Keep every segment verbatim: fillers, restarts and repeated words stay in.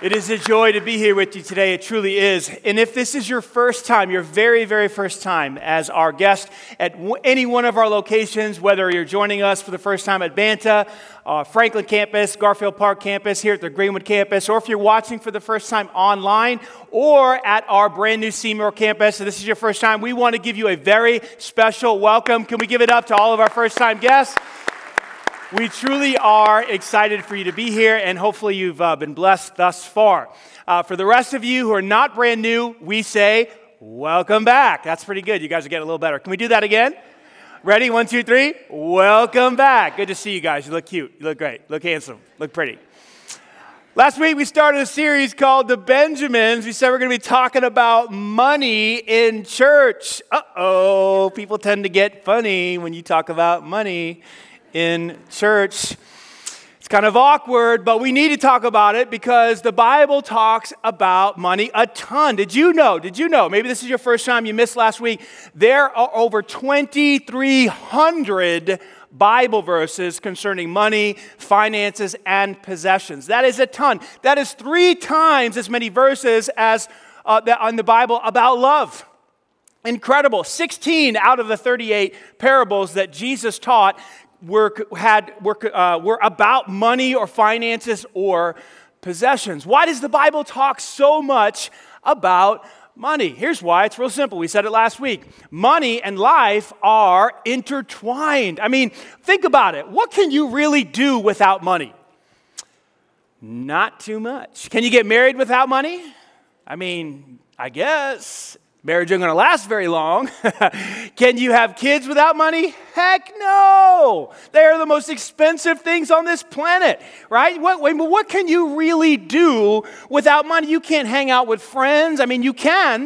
It is a joy to be here with you today. It truly is. And if this is your first time, your very, very first time as our guest at any one of our locations, whether you're joining us for the first time at Banta, uh, Franklin Campus, Garfield Park Campus, here at the Greenwood Campus, or if you're watching for the first time online or at our brand new Seymour Campus, and this is your first time, we want to give you a very special welcome. Can we give it up to all of our first-time guests? We truly are excited for you to be here, and hopefully you've uh, been blessed thus far. Uh, for the rest of you who are not brand new, we say, welcome back. That's pretty good. You guys are getting a little better. Can we do that again? Ready? One, two, three. Welcome back. Good to see you guys. You look cute. You look great. You look handsome. You look pretty. Last week, we started a series called The Benjamins. We said we're going to be talking about money in church. Uh-oh. People tend to get funny when you talk about money in church. It's kind of awkward, but we need to talk about it because the Bible talks about money a ton. Did you know? Did you know? Maybe this is your first time, you missed last week. There are over twenty-three hundred Bible verses concerning money, finances, and possessions. That is a ton. That is three times as many verses as uh, on the Bible about love. Incredible. sixteen out of the thirty-eight parables that Jesus taught Were, had, were, uh, were about money or finances or possessions. Why does the Bible talk so much about money? Here's why. It's real simple. We said it last week. Money and life are intertwined. I mean, think about it. What can you really do without money? Not too much. Can you get married without money? I mean, I guess. Marriage isn't going to last very long. Can you have kids without money? Heck no. They are the most expensive things on this planet, right? What, what can you really do without money? You can't hang out with friends. I mean, you can,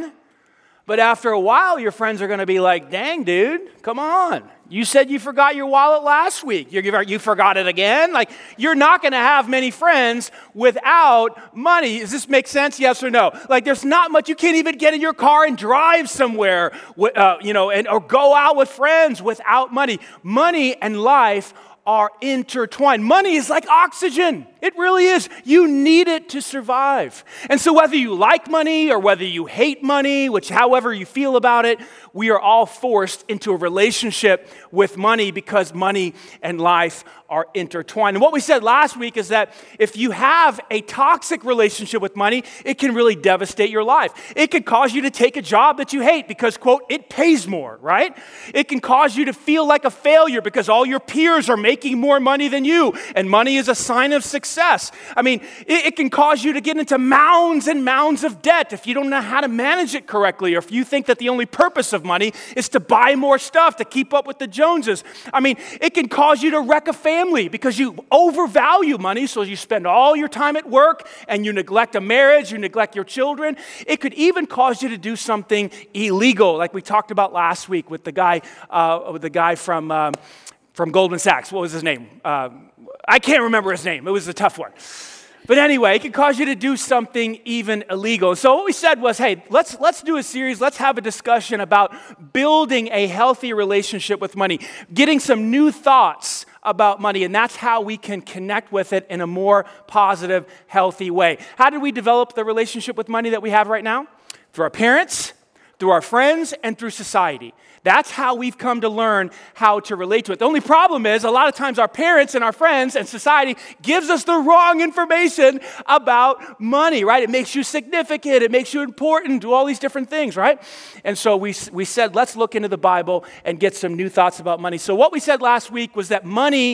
but after a while, your friends are going to be like, dang, dude, come on. You said you forgot your wallet last week. You're, you forgot it again. Like, you're not going to have many friends without money. Does this make sense? Yes or no? Like, there's not much. You can't even get in your car and drive somewhere, uh, you know, and or go out with friends without money. Money and life are intertwined. Money is like oxygen. It really is. You need it to survive. And so whether you like money or whether you hate money, which however you feel about it, we are all forced into a relationship with money because money and life are intertwined. And what we said last week is that if you have a toxic relationship with money, it can really devastate your life. It could cause you to take a job that you hate because, quote, it pays more, right? It can cause you to feel like a failure because all your peers are making making more money than you, and money is a sign of success. I mean, it, it can cause you to get into mounds and mounds of debt if you don't know how to manage it correctly, or if you think that the only purpose of money is to buy more stuff to keep up with the Joneses. I mean, it can cause you to wreck a family because you overvalue money, so you spend all your time at work, and you neglect a marriage, you neglect your children. It could even cause you to do something illegal, like we talked about last week with the guy, uh, with the guy from... Um, From Goldman Sachs. What was his name? Uh, I can't remember his name. It was a tough one. But anyway, it can cause you to do something even illegal. So what we said was, hey, let's let's do a series. Let's have a discussion about building a healthy relationship with money, getting some new thoughts about money, and that's how we can connect with it in a more positive, healthy way. How did we develop the relationship with money that we have right now? Through our parents, through our friends, and through society. That's how we've come to learn how to relate to it. The only problem is a lot of times our parents and our friends and society gives us the wrong information about money, right? It makes you significant. It makes you important. Do all these different things, right? And so we, we said, let's look into the Bible and get some new thoughts about money. So what we said last week was that money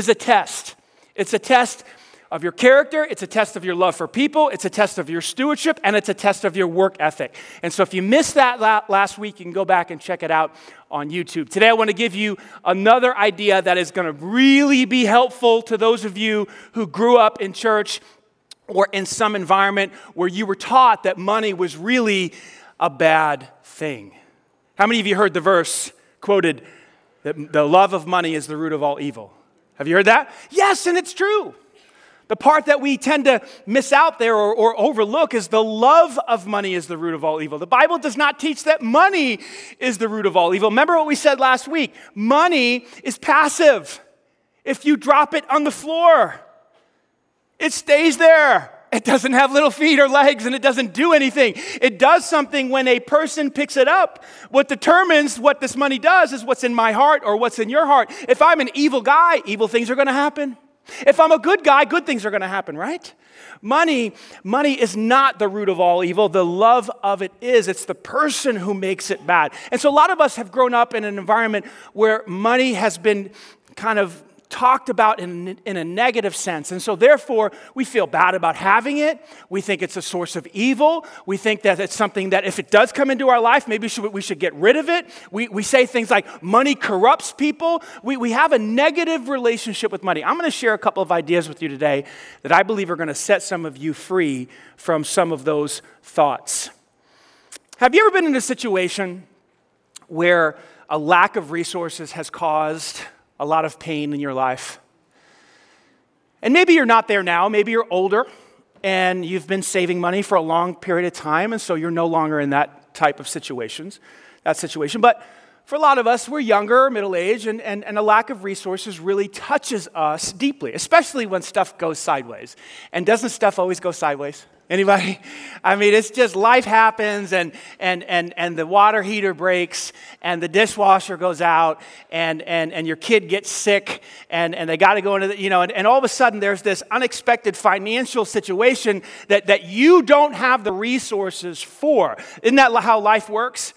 is a test. It's a test of your character, it's a test of your love for people, it's a test of your stewardship, and it's a test of your work ethic. And so if you missed that last week, you can go back and check it out on YouTube. Today I want to give you another idea that is going to really be helpful to those of you who grew up in church or in some environment where you were taught that money was really a bad thing. How many of you heard the verse quoted that the love of money is the root of all evil? Have you heard that? Yes, and it's true. The part that we tend to miss out there or, or overlook is the love of money is the root of all evil. The Bible does not teach that money is the root of all evil. Remember what we said last week. Money is passive. If you drop it on the floor, it stays there. It doesn't have little feet or legs, and it doesn't do anything. It does something when a person picks it up. What determines what this money does is what's in my heart or what's in your heart. If I'm an evil guy, evil things are going to happen. If I'm a good guy, good things are going to happen, right? Money, money is not the root of all evil. The love of it is. It's the person who makes it bad. And so a lot of us have grown up in an environment where money has been kind of talked about in, in a negative sense. And so therefore, we feel bad about having it. We think it's a source of evil. We think that it's something that if it does come into our life, maybe we should, we should get rid of it. We, we say things like money corrupts people. We, we have a negative relationship with money. I'm going to share a couple of ideas with you today that I believe are going to set some of you free from some of those thoughts. Have you ever been in a situation where a lack of resources has caused a lot of pain in your life? And maybe you're not there now. Maybe you're older and you've been saving money for a long period of time, and so you're no longer in that type of situations, that situation. But for a lot of us, we're younger, middle-aged, and, and, and a lack of resources really touches us deeply, especially when stuff goes sideways. And doesn't stuff always go sideways? Anybody? I mean, it's just life happens, and and and and the water heater breaks, and the dishwasher goes out, and and and your kid gets sick, and, and they got to go into the, you know, and, and all of a sudden there's this unexpected financial situation that, that you don't have the resources for. Isn't that how life works?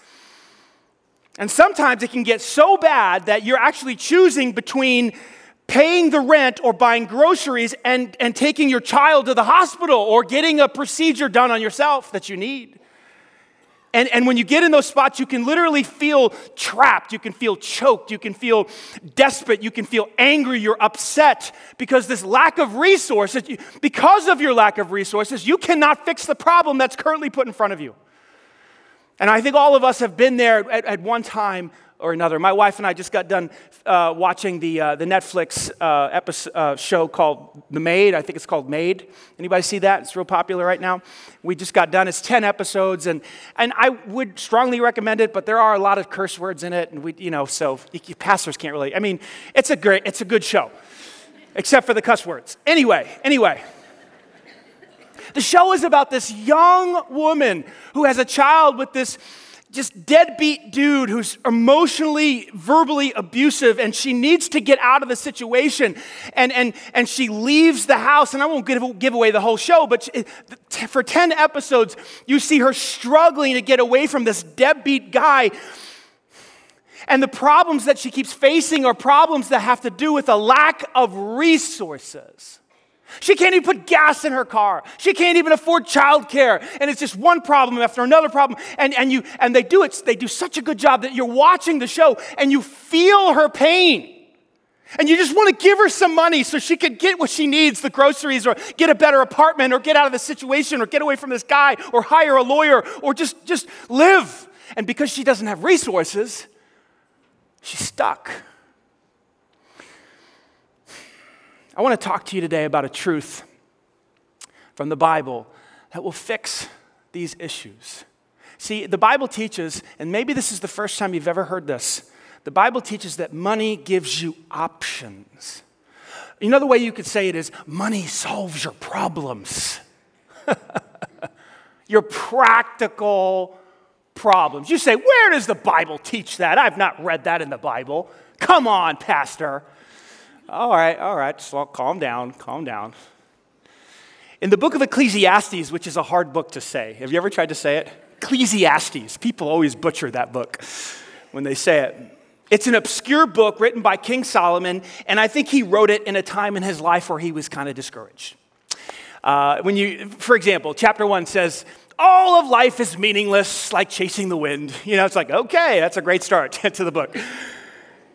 And sometimes it can get so bad that you're actually choosing between paying the rent or buying groceries and, and taking your child to the hospital or getting a procedure done on yourself that you need. And, and when you get in those spots, you can literally feel trapped. You can feel choked. You can feel desperate. You can feel angry. You're upset because this lack of resources, because of your lack of resources, you cannot fix the problem that's currently put in front of you. And I think all of us have been there at, at one time or another. My wife and I just got done uh, watching the uh, the Netflix uh, episode, uh, show called The Maid. I think it's called Maid. Anybody see that? It's real popular right now. We just got done. It's ten episodes, and and I would strongly recommend it. But there are a lot of curse words in it, and we, you know, so you, pastors can't really. I mean, it's a great, it's a good show, except for the cuss words. Anyway, anyway. The show is about this young woman who has a child with this just deadbeat dude who's emotionally, verbally abusive, and she needs to get out of the situation, and and and she leaves the house, and I won't give, give away the whole show, but she, for ten episodes, you see her struggling to get away from this deadbeat guy, and the problems that she keeps facing are problems that have to do with a lack of resources. She can't even put gas in her car. She can't even afford childcare. And it's just one problem after another problem. And and you and they do it, they do such a good job that you're watching the show and you feel her pain. And you just want to give her some money so she can get what she needs, the groceries, or get a better apartment, or get out of the situation, or get away from this guy, or hire a lawyer, or just, just live. And because she doesn't have resources, she's stuck. I want to talk to you today about a truth from the Bible that will fix these issues. See, the Bible teaches, and maybe this is the first time you've ever heard this, the Bible teaches that money gives you options. Another way you could say it is, money solves your problems. Your practical problems. You say, where does the Bible teach that? I've not read that in the Bible. Come on, Pastor. All right, all right, so calm down, calm down. In the book of Ecclesiastes, which is a hard book to say. Have you ever tried to say it? Ecclesiastes. People always butcher that book when they say it. It's an obscure book written by King Solomon, and I think he wrote it in a time in his life where he was kind of discouraged. Uh, when you, for example, chapter one says, all of life is meaningless, like chasing the wind. You know, it's like, okay, that's a great start to the book.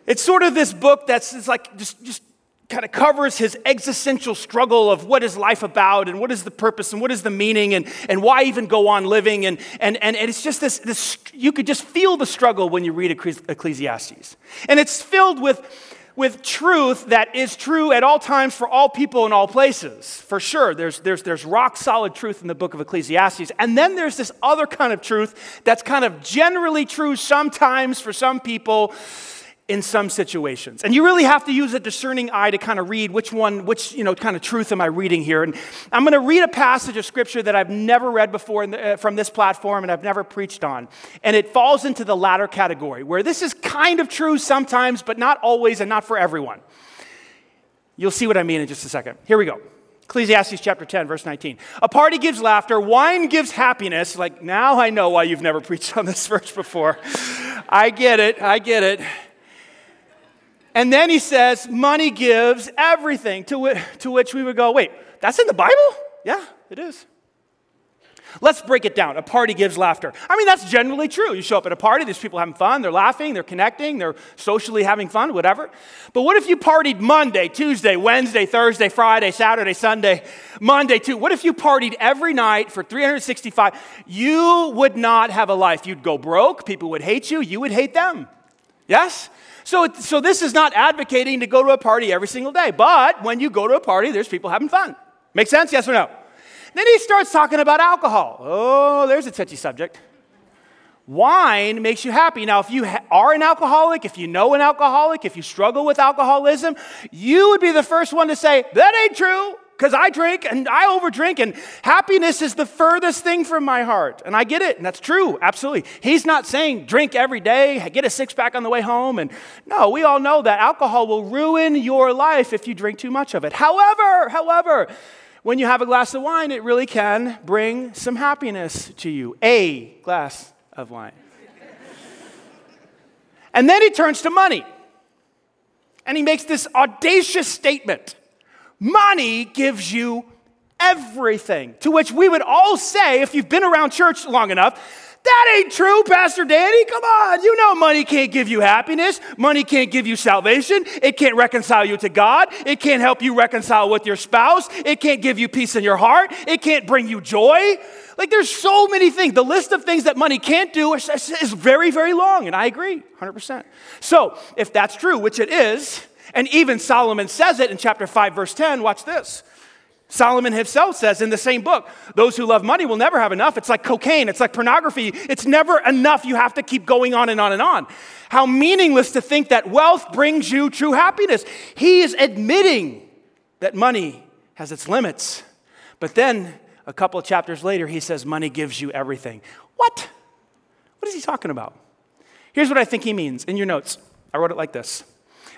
It's sort of this book that's it's like just, just kind of covers his existential struggle of what is life about and what is the purpose and what is the meaning and, and why even go on living. And, and, and it's just this, this, you could just feel the struggle when you read Ecclesiastes. And it's filled with, with truth that is true at all times for all people in all places. For sure, there's, there's, there's rock solid truth in the book of Ecclesiastes. And then there's this other kind of truth that's kind of generally true sometimes for some people, in some situations. And you really have to use a discerning eye to kind of read which one, which, you know, kind of truth am I reading here. And I'm going to read a passage of scripture that I've never read before in the, uh, from this platform and I've never preached on. And it falls into the latter category where this is kind of true sometimes, but not always and not for everyone. You'll see what I mean in just a second. Here we go. Ecclesiastes chapter ten, verse nineteen. A party gives laughter, wine gives happiness. Like, now I know why you've never preached on this verse before. I get it. I get it. And then he says, money gives everything, to, w- to which we would go, wait, that's in the Bible? Yeah, it is. Let's break it down. A party gives laughter. I mean, that's generally true. You show up at a party, there's people having fun, they're laughing, they're connecting, they're socially having fun, whatever. But what if you partied Monday, Tuesday, Wednesday, Thursday, Friday, Saturday, Sunday, Monday, Tuesday? What if you partied every night for three hundred sixty-five? You would not have a life. You'd go broke, people would hate you, you would hate them. Yes? So, it, so this is not advocating to go to a party every single day. But when you go to a party, there's people having fun. Make sense? Yes or no? Then he starts talking about alcohol. Oh, there's a touchy subject. Wine makes you happy. Now, if you ha- are an alcoholic, if you know an alcoholic, if you struggle with alcoholism, you would be the first one to say, that ain't true, because I drink and I overdrink, and happiness is the furthest thing from my heart. And I get it, and that's true, absolutely. He's not saying drink every day, get a six-pack on the way home. And no, we all know that alcohol will ruin your life if you drink too much of it. However, however, when you have a glass of wine, it really can bring some happiness to you. A glass of wine. And then he turns to money. And he makes this audacious statement. Money gives you everything, to which we would all say, if you've been around church long enough, that ain't true, Pastor Danny. Come on, you know money can't give you happiness. Money can't give you salvation. It can't reconcile you to God. It can't help you reconcile with your spouse. It can't give you peace in your heart. It can't bring you joy. Like, there's so many things. The list of things that money can't do is, is very, very long, and I agree one hundred percent. So if that's true, which it is, and even Solomon says it in chapter five, verse ten. Watch this. Solomon himself says in the same book, those who love money will never have enough. It's like cocaine. It's like pornography. It's never enough. You have to keep going on and on and on. How meaningless to think that wealth brings you true happiness. He is admitting that money has its limits. But then a couple of chapters later, he says money gives you everything. What? What is he talking about? Here's what I think he means. In your notes, I wrote it like this.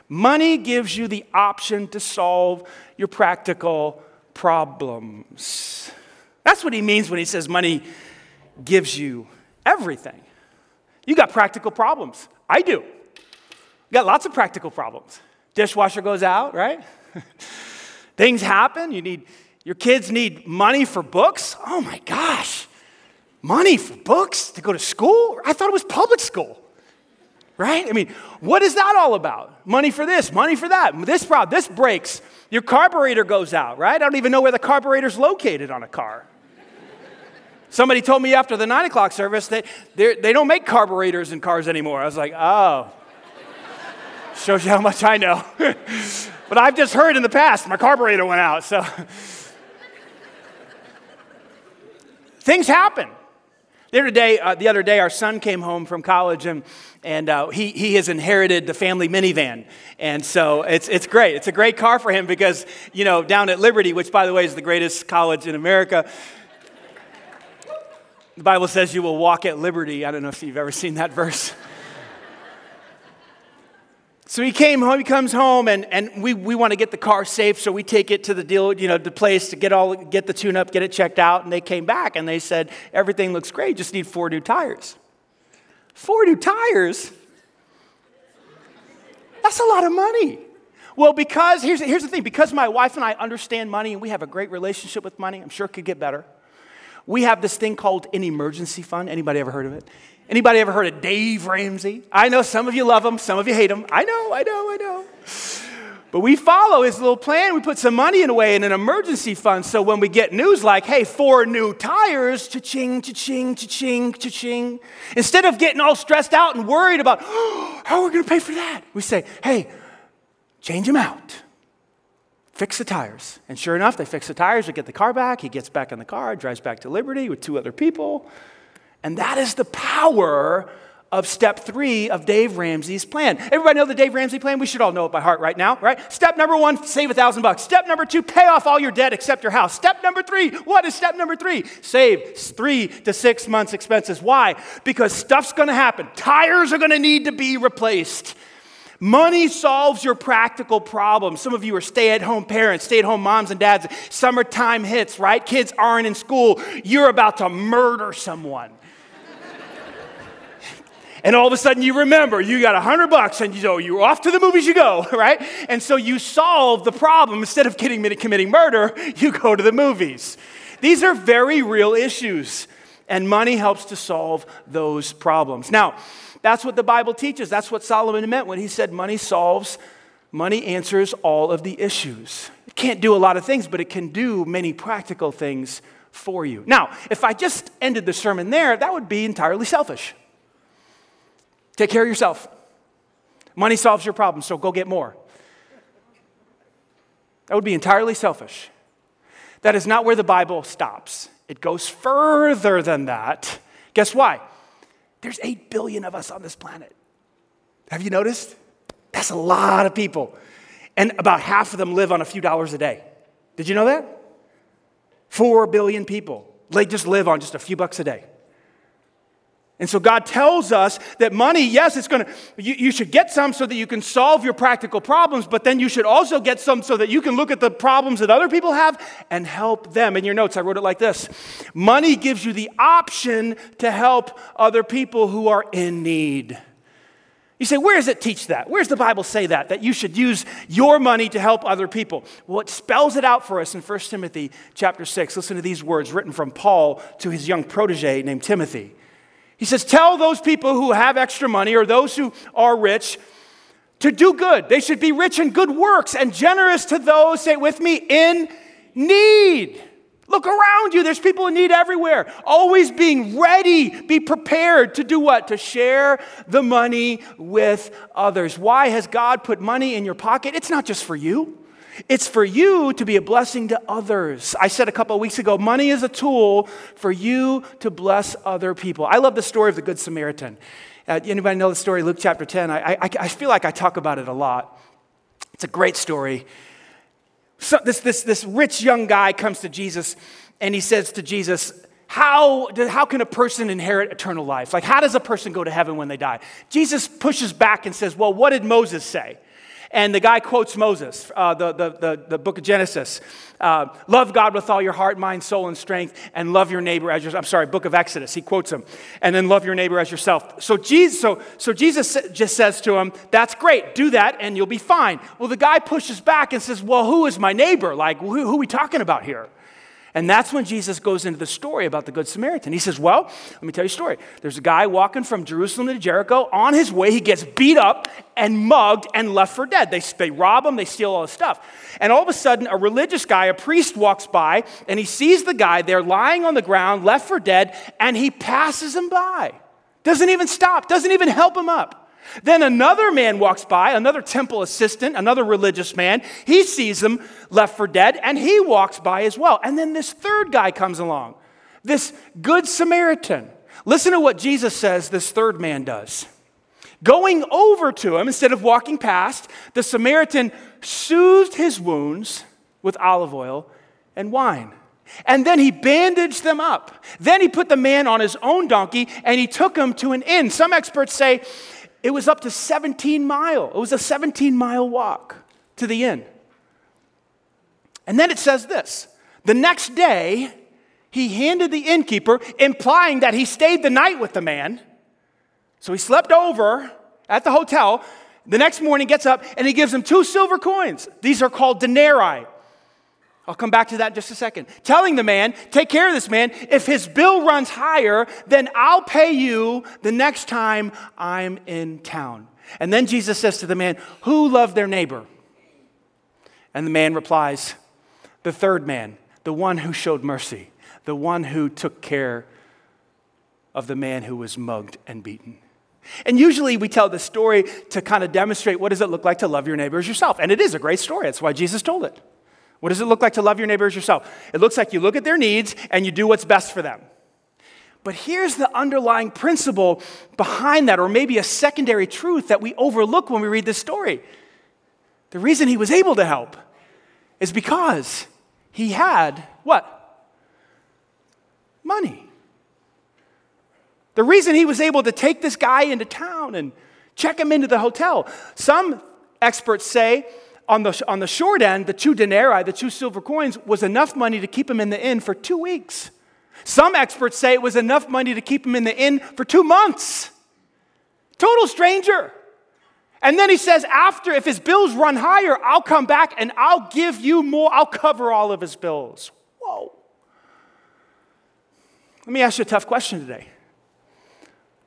Money gives you the option to solve your practical problems. That's what he means when he says money gives you everything. You got practical problems. I do. Got lots of practical problems. Dishwasher goes out, right? Things happen. You need, your kids need money for books. Oh my gosh. Money for books to go to school? I thought it was public school. Right? I mean, what is that all about? Money for this, money for that. This problem, this breaks. Your carburetor goes out, right? I don't even know where the carburetor's located on a car. Somebody told me after the nine o'clock service that they don't make carburetors in cars anymore. I was like, oh. Shows you how much I know. But I've just heard in the past, my carburetor went out, so. Things happen. The other day, uh, the other day, our son came home from college, and and uh, he he has inherited the family minivan, and so it's it's great. It's a great car for him because, you know, down at Liberty, which by the way is the greatest college in America, the Bible says you will walk at liberty. I don't know if you've ever seen that verse. So he came home, he comes home, and, and we, we want to get the car safe, so we take it to the deal, you know, the place to get all get the tune-up, get it checked out, and they came back, and they said, everything looks great, just need four new tires. Four new tires? That's a lot of money. Well, because, here's, here's the thing, because my wife and I understand money and we have a great relationship with money, I'm sure it could get better. We have this thing called an emergency fund. Anybody ever heard of it? Anybody ever heard of Dave Ramsey? I know some of you love him, some of you hate him. I know, I know, I know. But we follow his little plan. We put some money in a way in an emergency fund. So when we get news like, hey, four new tires, cha-ching, cha-ching, cha-ching, cha-ching. Instead of getting all stressed out and worried about, oh, how are we going to pay for that? We say, hey, change them out. Fix the tires. And sure enough, they fix the tires. We get the car back. He gets back in the car, drives back to Liberty with two other people. And that is the power of step three of Dave Ramsey's plan. Everybody know the Dave Ramsey plan? We should all know it by heart right now, right? Step number one, save a thousand bucks. Step number two, pay off all your debt except your house. Step number three, what is step number three? Save three to six months expenses. Why? Because stuff's gonna happen. Tires are gonna need to be replaced. Money solves your practical problems. Some of you are stay-at-home parents, stay-at-home moms and dads. Summertime hits, right? Kids aren't in school. You're about to murder someone. And all of a sudden you remember you got a hundred bucks and you know, you're off to the movies you go, right? And so you solve the problem. Instead of getting committing murder, you go to the movies. These are very real issues, and money helps to solve those problems. Now, that's what the Bible teaches. That's what Solomon meant when he said money solves, money answers all of the issues. It can't do a lot of things, but it can do many practical things for you. Now, if I just ended the sermon there, that would be entirely selfish. Take care of yourself. Money solves your problems, so go get more. That would be entirely selfish. That is not where the Bible stops. It goes further than that. Guess why? There's eight billion of us on this planet. Have you noticed? That's a lot of people. And about half of them live on a few dollars a day. Did you know that? four billion people. They just live on just a few bucks a day. And so God tells us that money, yes, it's going to, you, you should get some so that you can solve your practical problems, but then you should also get some so that you can look at the problems that other people have and help them. In your notes, I wrote it like this. Money gives you the option to help other people who are in need. You say, where does it teach that? Where does the Bible say that, that you should use your money to help other people? Well, it spells it out for us in First Timothy chapter six. Listen to these words written from Paul to his young protege named Timothy. He says, tell those people who have extra money or those who are rich to do good. They should be rich in good works and generous to those, say with me, in need. Look around you. There's people in need everywhere. Always being ready, be prepared to do what? To share the money with others. Why has God put money in your pocket? It's not just for you. It's for you to be a blessing to others. I said a couple of weeks ago, money is a tool for you to bless other people. I love the story of the Good Samaritan. Uh, anybody know the story, Luke chapter ten? I, I, I feel like I talk about it a lot. It's a great story. So this, this, this rich young guy comes to Jesus, and he says to Jesus, How, how can a person inherit eternal life? Like, how does a person go to heaven when they die? Jesus pushes back and says, well, what did Moses say? And the guy quotes Moses, uh, the, the, the, the book of Genesis. Uh, love God with all your heart, mind, soul, and strength, and love your neighbor as yourself. I'm sorry, book of Exodus. He quotes him. And then love your neighbor as yourself. So Jesus, so, so Jesus just says to him, that's great. Do that, and you'll be fine. Well, the guy pushes back and says, well, who is my neighbor? Like, who, who are we talking about here? And that's when Jesus goes into the story about the Good Samaritan. He says, well, let me tell you a story. There's a guy walking from Jerusalem to Jericho. On his way, he gets beat up and mugged and left for dead. They, they rob him. They steal all his stuff. And all of a sudden, a religious guy, a priest, walks by, and he sees the guy there lying on the ground, left for dead, and he passes him by. Doesn't even stop. Doesn't even help him up. Then another man walks by, another temple assistant, another religious man. He sees him left for dead, and he walks by as well. And then this third guy comes along, this Good Samaritan. Listen to what Jesus says this third man does. Going over to him, instead of walking past, the Samaritan soothed his wounds with olive oil and wine. And then he bandaged them up. Then he put the man on his own donkey, and he took him to an inn. Some experts say it was up to seventeen miles. It was a seventeen mile walk to the inn. And then it says this. The next day, he handed the innkeeper, implying that he stayed the night with the man. So he slept over at the hotel, The next morning gets up and he gives him two silver coins. These are called denarii. I'll come back to that in just a second. Telling the man, take care of this man. If his bill runs higher, then I'll pay you the next time I'm in town. And then Jesus says to the man, who loved their neighbor? And the man replies, the third man, the one who showed mercy, the one who took care of the man who was mugged and beaten. And usually we tell this story to kind of demonstrate what does it look like to love your neighbor as yourself. And it is a great story. That's why Jesus told it. What does it look like to love your neighbor as yourself? It looks like you look at their needs and you do what's best for them. But here's the underlying principle behind that, or maybe a secondary truth that we overlook when we read this story. The reason he was able to help is because he had what? Money. The reason he was able to take this guy into town and check him into the hotel. Some experts say on the, on the short end, the two denarii, the two silver coins, was enough money to keep him in the inn for two weeks. Some experts say it was enough money to keep him in the inn for two months. Total stranger. And then he says, after, if his bills run higher, I'll come back and I'll give you more. I'll cover all of his bills. Whoa. Let me ask you a tough question today.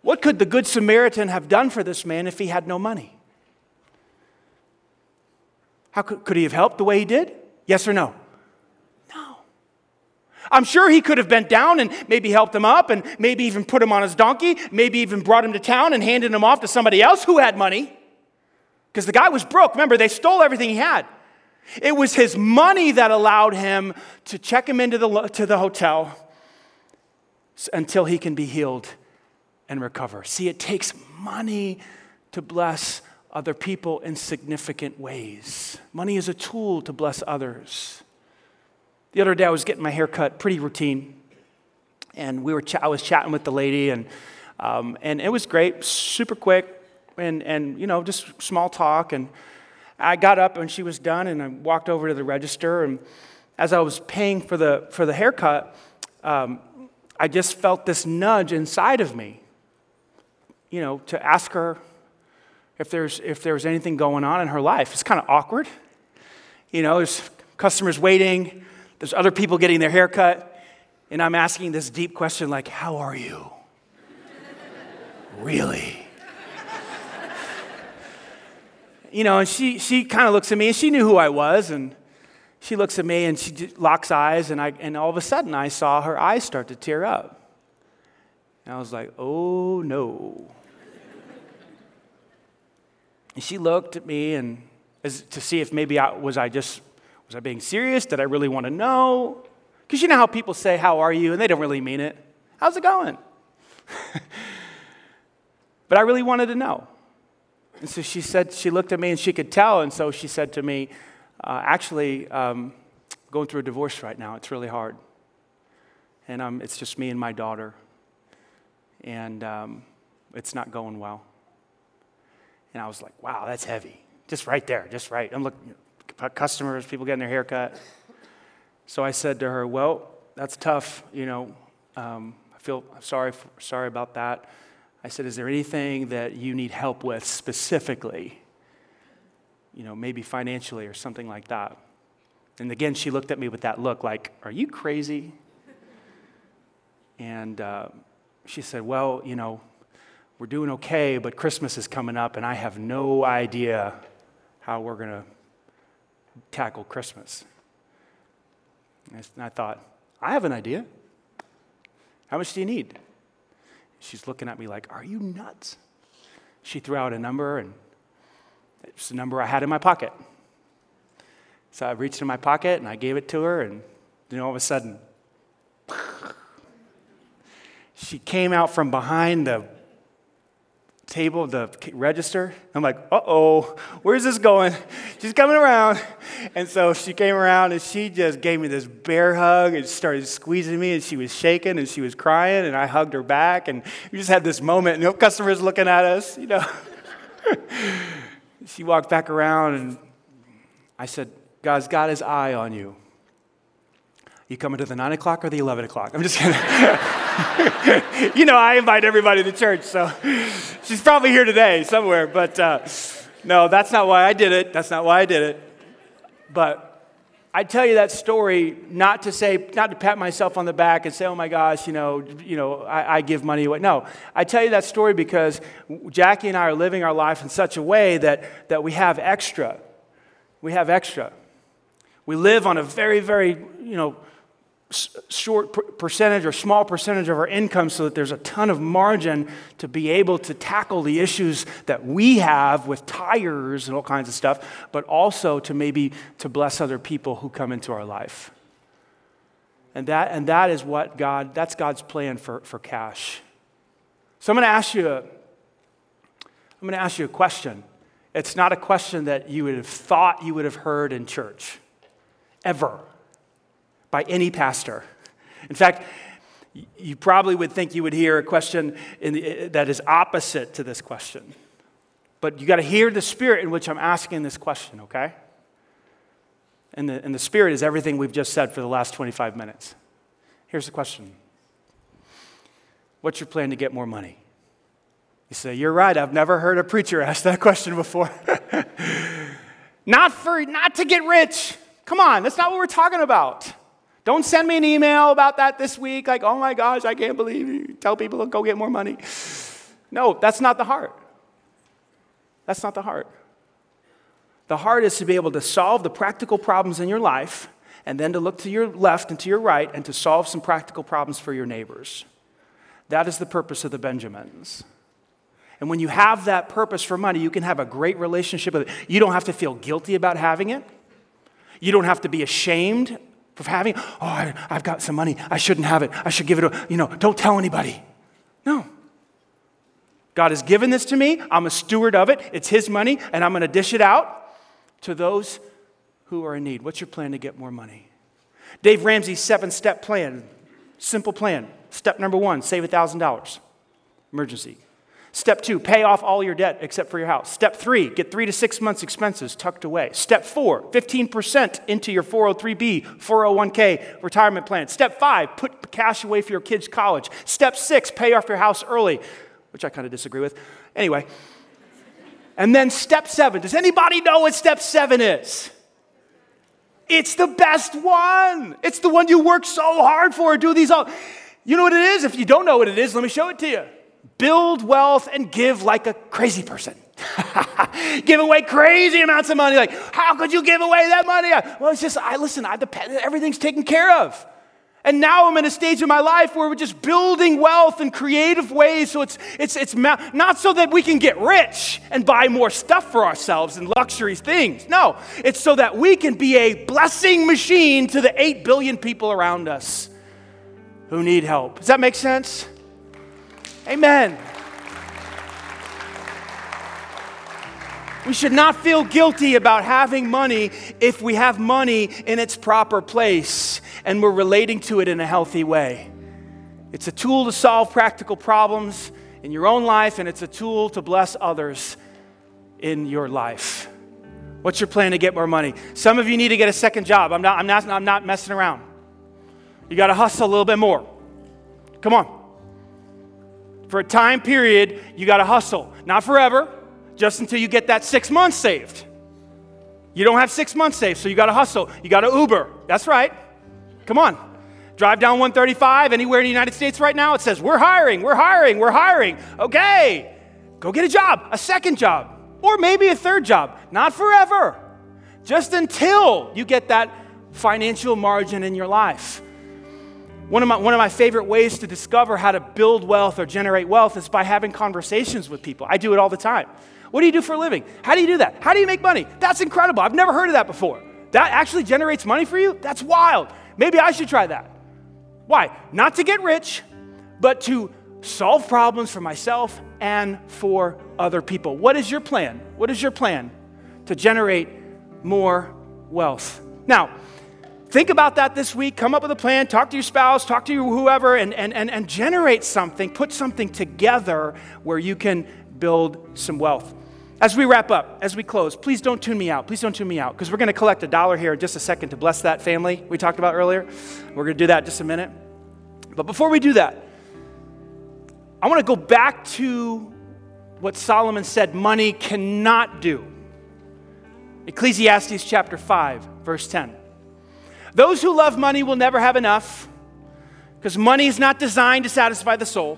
What could the Good Samaritan have done for this man if he had no money? How could, could he have helped the way he did? Yes or no? No. I'm sure he could have bent down and maybe helped him up and maybe even put him on his donkey, maybe even brought him to town and handed him off to somebody else who had money. Because the guy was broke. Remember, they stole everything he had. It was his money that allowed him to check him into the, to the hotel until he can be healed and recover. See, it takes money to bless other people in significant ways. Money is a tool to bless others. The other day I was getting my hair cut, pretty routine, and we were ch- I was chatting with the lady, and um, and it was great, super quick, and and you know just small talk. And I got up and she was done, and I walked over to the register, and as I was paying for the for the haircut, um, I just felt this nudge inside of me, you know, to ask her if there's if there was anything going on in her life. It's kind of awkward. You know, there's customers waiting, there's other people getting their hair cut, and I'm asking this deep question like, how are you? Really? You know, and she, she kind of looks at me, and she knew who I was, and she looks at me, and she locks eyes, and I and all of a sudden, I saw her eyes start to tear up. And I was like, oh, no. And she looked at me and as to see if maybe I was I just, was I being serious? Did I really want to know? Because you know how people say, how are you? And they don't really mean it. How's it going? But I really wanted to know. And so she said, she looked at me and she could tell. And so she said to me, uh, actually, um, going through a divorce right now. It's really hard. And um, it's just me and my daughter. And um, it's not going well. And I was like, wow, that's heavy. Just right there, just right. I'm looking at customers, people getting their hair cut. So I said to her, well, that's tough. You know, um, I feel sorry, sorry about that. I said, is there anything that you need help with specifically? You know, maybe financially or something like that. And again, she looked at me with that look like, are you crazy? And uh, she said, well, you know, we're doing okay, but Christmas is coming up, and I have no idea how we're going to tackle Christmas. And I thought, I have an idea. How much do you need? She's looking at me like, are you nuts? She threw out a number, and it's the number I had in my pocket. So I reached in my pocket, and I gave it to her, and you know, all of a sudden, she came out from behind the table, the register. I'm like, uh-oh, where's this going? She's coming around. And so she came around, and she just gave me this bear hug and started squeezing me, and she was shaking, and she was crying, and I hugged her back, and we just had this moment, and no customers looking at us, you know. She walked back around, and I said, God's got his eye on you. You coming to the nine o'clock or the eleven o'clock? I'm just kidding. You know, I invite everybody to church, so she's probably here today somewhere. But uh, No, that's not why I did it. That's not why I did it. But I tell you that story not to say, not to pat myself on the back and say, oh my gosh, you know, you know, I, I give money away. No, I tell you that story because Jackie and I are living our life in such a way that, that we have extra. We have extra. We live on a very, very, you know, short percentage or small percentage of our income so that there's a ton of margin to be able to tackle the issues that we have with tires and all kinds of stuff, but also to maybe to bless other people who come into our life. And that and that is what God, that's God's plan for, for cash. So I'm going to ask you a, I'm going to ask you a question. It's not a question that you would have thought you would have heard in church, ever. By any pastor. In fact, you probably would think you would hear a question in the, that is opposite to this question. But you got to hear the spirit in which I'm asking this question, okay? And the, and the spirit is everything we've just said for the last twenty-five minutes. Here's the question. What's your plan to get more money? You say, you're right, I've never heard a preacher ask that question before. Not for, not to get rich. Come on, that's not what we're talking about. Don't send me an email about that this week, like, oh my gosh, I can't believe you tell people to go get more money. No, that's not the heart. That's not the heart. The heart is to be able to solve the practical problems in your life and then to look to your left and to your right and to solve some practical problems for your neighbors. That is the purpose of the Benjamins. And when you have that purpose for money, you can have a great relationship with it. You don't have to feel guilty about having it. You don't have to be ashamed for having, oh, I, I've got some money. I shouldn't have it. I should give it to, you know, don't tell anybody. No. God has given this to me. I'm a steward of it. It's his money, and I'm going to dish it out to those who are in need. What's your plan to get more money? Dave Ramsey's seven-step plan, simple plan. Step number one, save one thousand dollars, emergency. Step two, pay off all your debt except for your house. Step three, get three to six months expenses tucked away. Step four, fifteen percent into your four oh three B, four oh one K retirement plan. Step five, put cash away for your kids' college. Step six, pay off your house early, which I kind of disagree with. Anyway, and then step seven. Does anybody know what step seven is? It's the best one. It's the one you work so hard for. Do these all. You know what it is? If you don't know what it is, let me show it to you. Build wealth and give like a crazy person. Give away crazy amounts of money. Like, how could you give away that money? I, well, it's just, I listen, I depend, everything's taken care of. And now I'm in a stage in my life where we're just building wealth in creative ways. So it's it's it's ma- not so that we can get rich and buy more stuff for ourselves and luxury things. No, it's so that we can be a blessing machine to the eight billion people around us who need help. Does that make sense? Amen. We should not feel guilty about having money if we have money in its proper place and we're relating to it in a healthy way. It's a tool to solve practical problems in your own life, and it's a tool to bless others in your life. What's your plan to get more money? Some of you need to get a second job. I'm not, I'm not, I'm not messing around. You got to hustle a little bit more. Come on. For a time period, you got to hustle. Not forever, just until you get that six months saved. You don't have six months saved, so you got to hustle. You got to Uber. That's right. Come on. Drive down one thirty-five anywhere in the United States right now. It says, we're hiring, we're hiring, we're hiring. Okay. Go get a job, a second job, or maybe a third job. Not forever, just until you get that financial margin in your life. One of, my, one of my favorite ways to discover how to build wealth or generate wealth is by having conversations with people. I do it all the time. What do you do for a living? How do you do that? How do you make money? That's incredible. I've never heard of that before. That actually generates money for you? That's wild. Maybe I should try that. Why? Not to get rich, but to solve problems for myself and for other people. What is your plan? What is your plan to generate more wealth? Now, think about that this week. Come up with a plan. Talk to your spouse. Talk to your whoever and, and, and, and generate something. Put something together where you can build some wealth. As we wrap up, as we close, please don't tune me out. Please don't tune me out because we're going to collect a dollar here in just a second to bless that family we talked about earlier. We're going to do that in just a minute. But before we do that, I want to go back to what Solomon said money cannot do. Ecclesiastes chapter five, verse ten. Those who love money will never have enough, because money is not designed to satisfy the soul.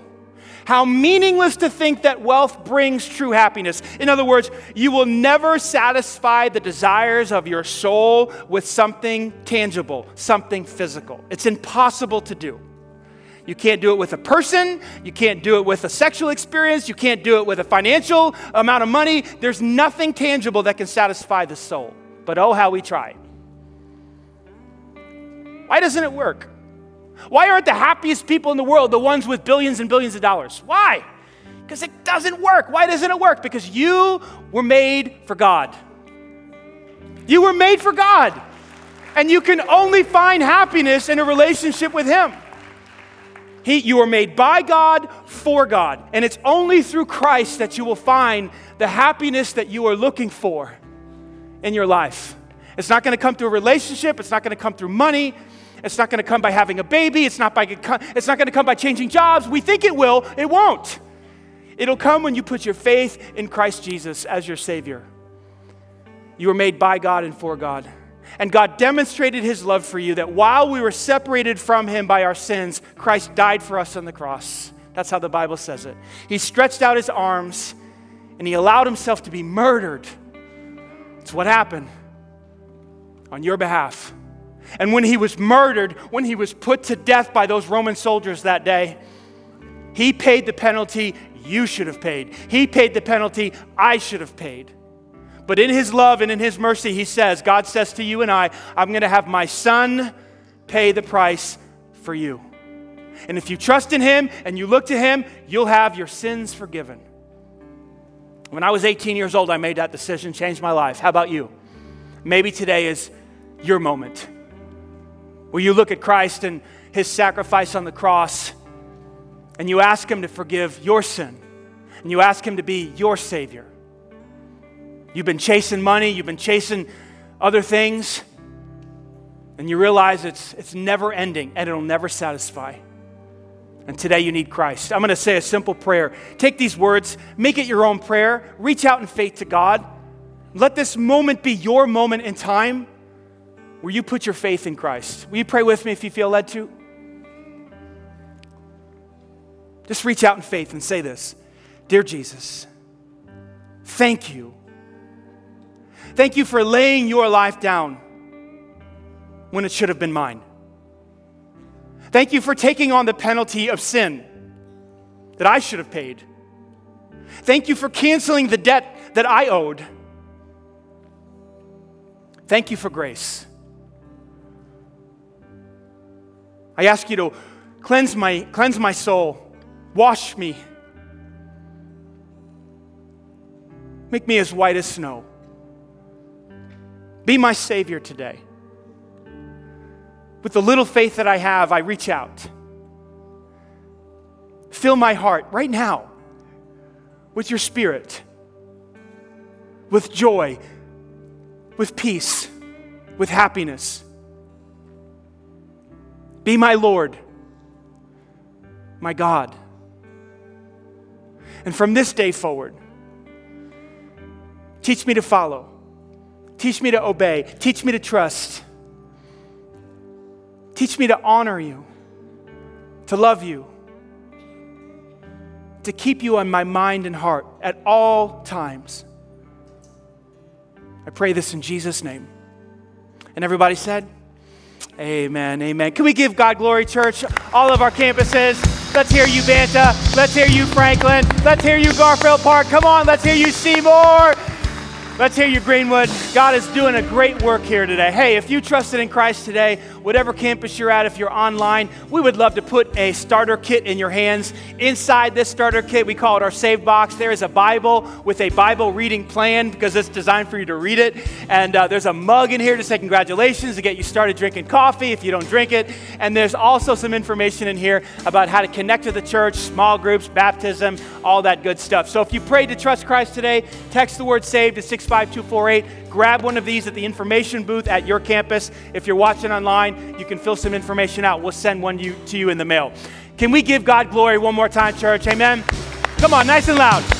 How meaningless to think that wealth brings true happiness. In other words, you will never satisfy the desires of your soul with something tangible, something physical. It's impossible to do. You can't do it with a person. You can't do it with a sexual experience. You can't do it with a financial amount of money. There's nothing tangible that can satisfy the soul. But oh, how we try. Why doesn't it work? Why aren't the happiest people in the world the ones with billions and billions of dollars? Why? Because it doesn't work. Why doesn't it work? Because you were made for God. You were made for God. And you can only find happiness in a relationship with Him. He, you were made by God, for God. And it's only through Christ that you will find the happiness that you are looking for in your life. It's not going to come through a relationship. It's not going to come through money. It's not going to come by having a baby. It's not by, it's not going to come by changing jobs. We think it will. It won't. It'll come when you put your faith in Christ Jesus as your Savior. You were made by God and for God. And God demonstrated His love for you, that while we were separated from Him by our sins, Christ died for us on the cross. That's how the Bible says it. He stretched out His arms and He allowed Himself to be murdered. It's what happened on your behalf. And when He was murdered, when He was put to death by those Roman soldiers that day, He paid the penalty you should have paid. He paid the penalty I should have paid. But in His love and in His mercy, He says, God says to you and I, I'm going to have my Son pay the price for you. And if you trust in Him and you look to Him, you'll have your sins forgiven. When I was eighteen years old, I made that decision, changed my life. How about you? Maybe today is your moment. Will you look at Christ and His sacrifice on the cross, and you ask Him to forgive your sin, and you ask Him to be your Savior? You've been chasing money, you've been chasing other things, and you realize it's, it's never ending and it'll never satisfy. And today you need Christ. I'm going to say a simple prayer. Take these words, make it your own prayer, reach out in faith to God. Let this moment be your moment in time where you put your faith in Christ. Will you pray with me if you feel led to? Just reach out in faith and say this. Dear Jesus, thank you. Thank you for laying your life down when it should have been mine. Thank you for taking on the penalty of sin that I should have paid. Thank you for canceling the debt that I owed. Thank you for grace. I ask you to cleanse my, cleanse my soul, wash me, make me as white as snow. Be my Savior today. With the little faith that I have, I reach out. Fill my heart right now with your Spirit, with joy, with peace, with happiness. Be my Lord, my God. And from this day forward, teach me to follow. Teach me to obey. Teach me to trust. Teach me to honor you, to love you, to keep you on my mind and heart at all times. I pray this in Jesus' name. And everybody said, amen, amen. Can we give God glory, church? All of our campuses. Let's hear you, Banta. Let's hear you, Franklin. Let's hear you, Garfield Park. Come on, let's hear you, Seymour. Let's hear you, Greenwood. God is doing a great work here today. Hey, if you trusted in Christ today, whatever campus you're at, if you're online, we would love to put a starter kit in your hands. Inside this starter kit, we call it our Save Box. There is a Bible with a Bible reading plan because it's designed for you to read it. And uh, there's a mug in here to say congratulations, to get you started drinking coffee if you don't drink it. And there's also some information in here about how to connect to the church, small groups, baptism, all that good stuff. So if you prayed to trust Christ today, text the word SAVE to six five two four eight. Grab one of these at the information booth at your campus. If you're watching online, you can fill some information out. We'll send one to you in the mail. Can we give God glory one more time, church? Amen. Come on, nice and loud.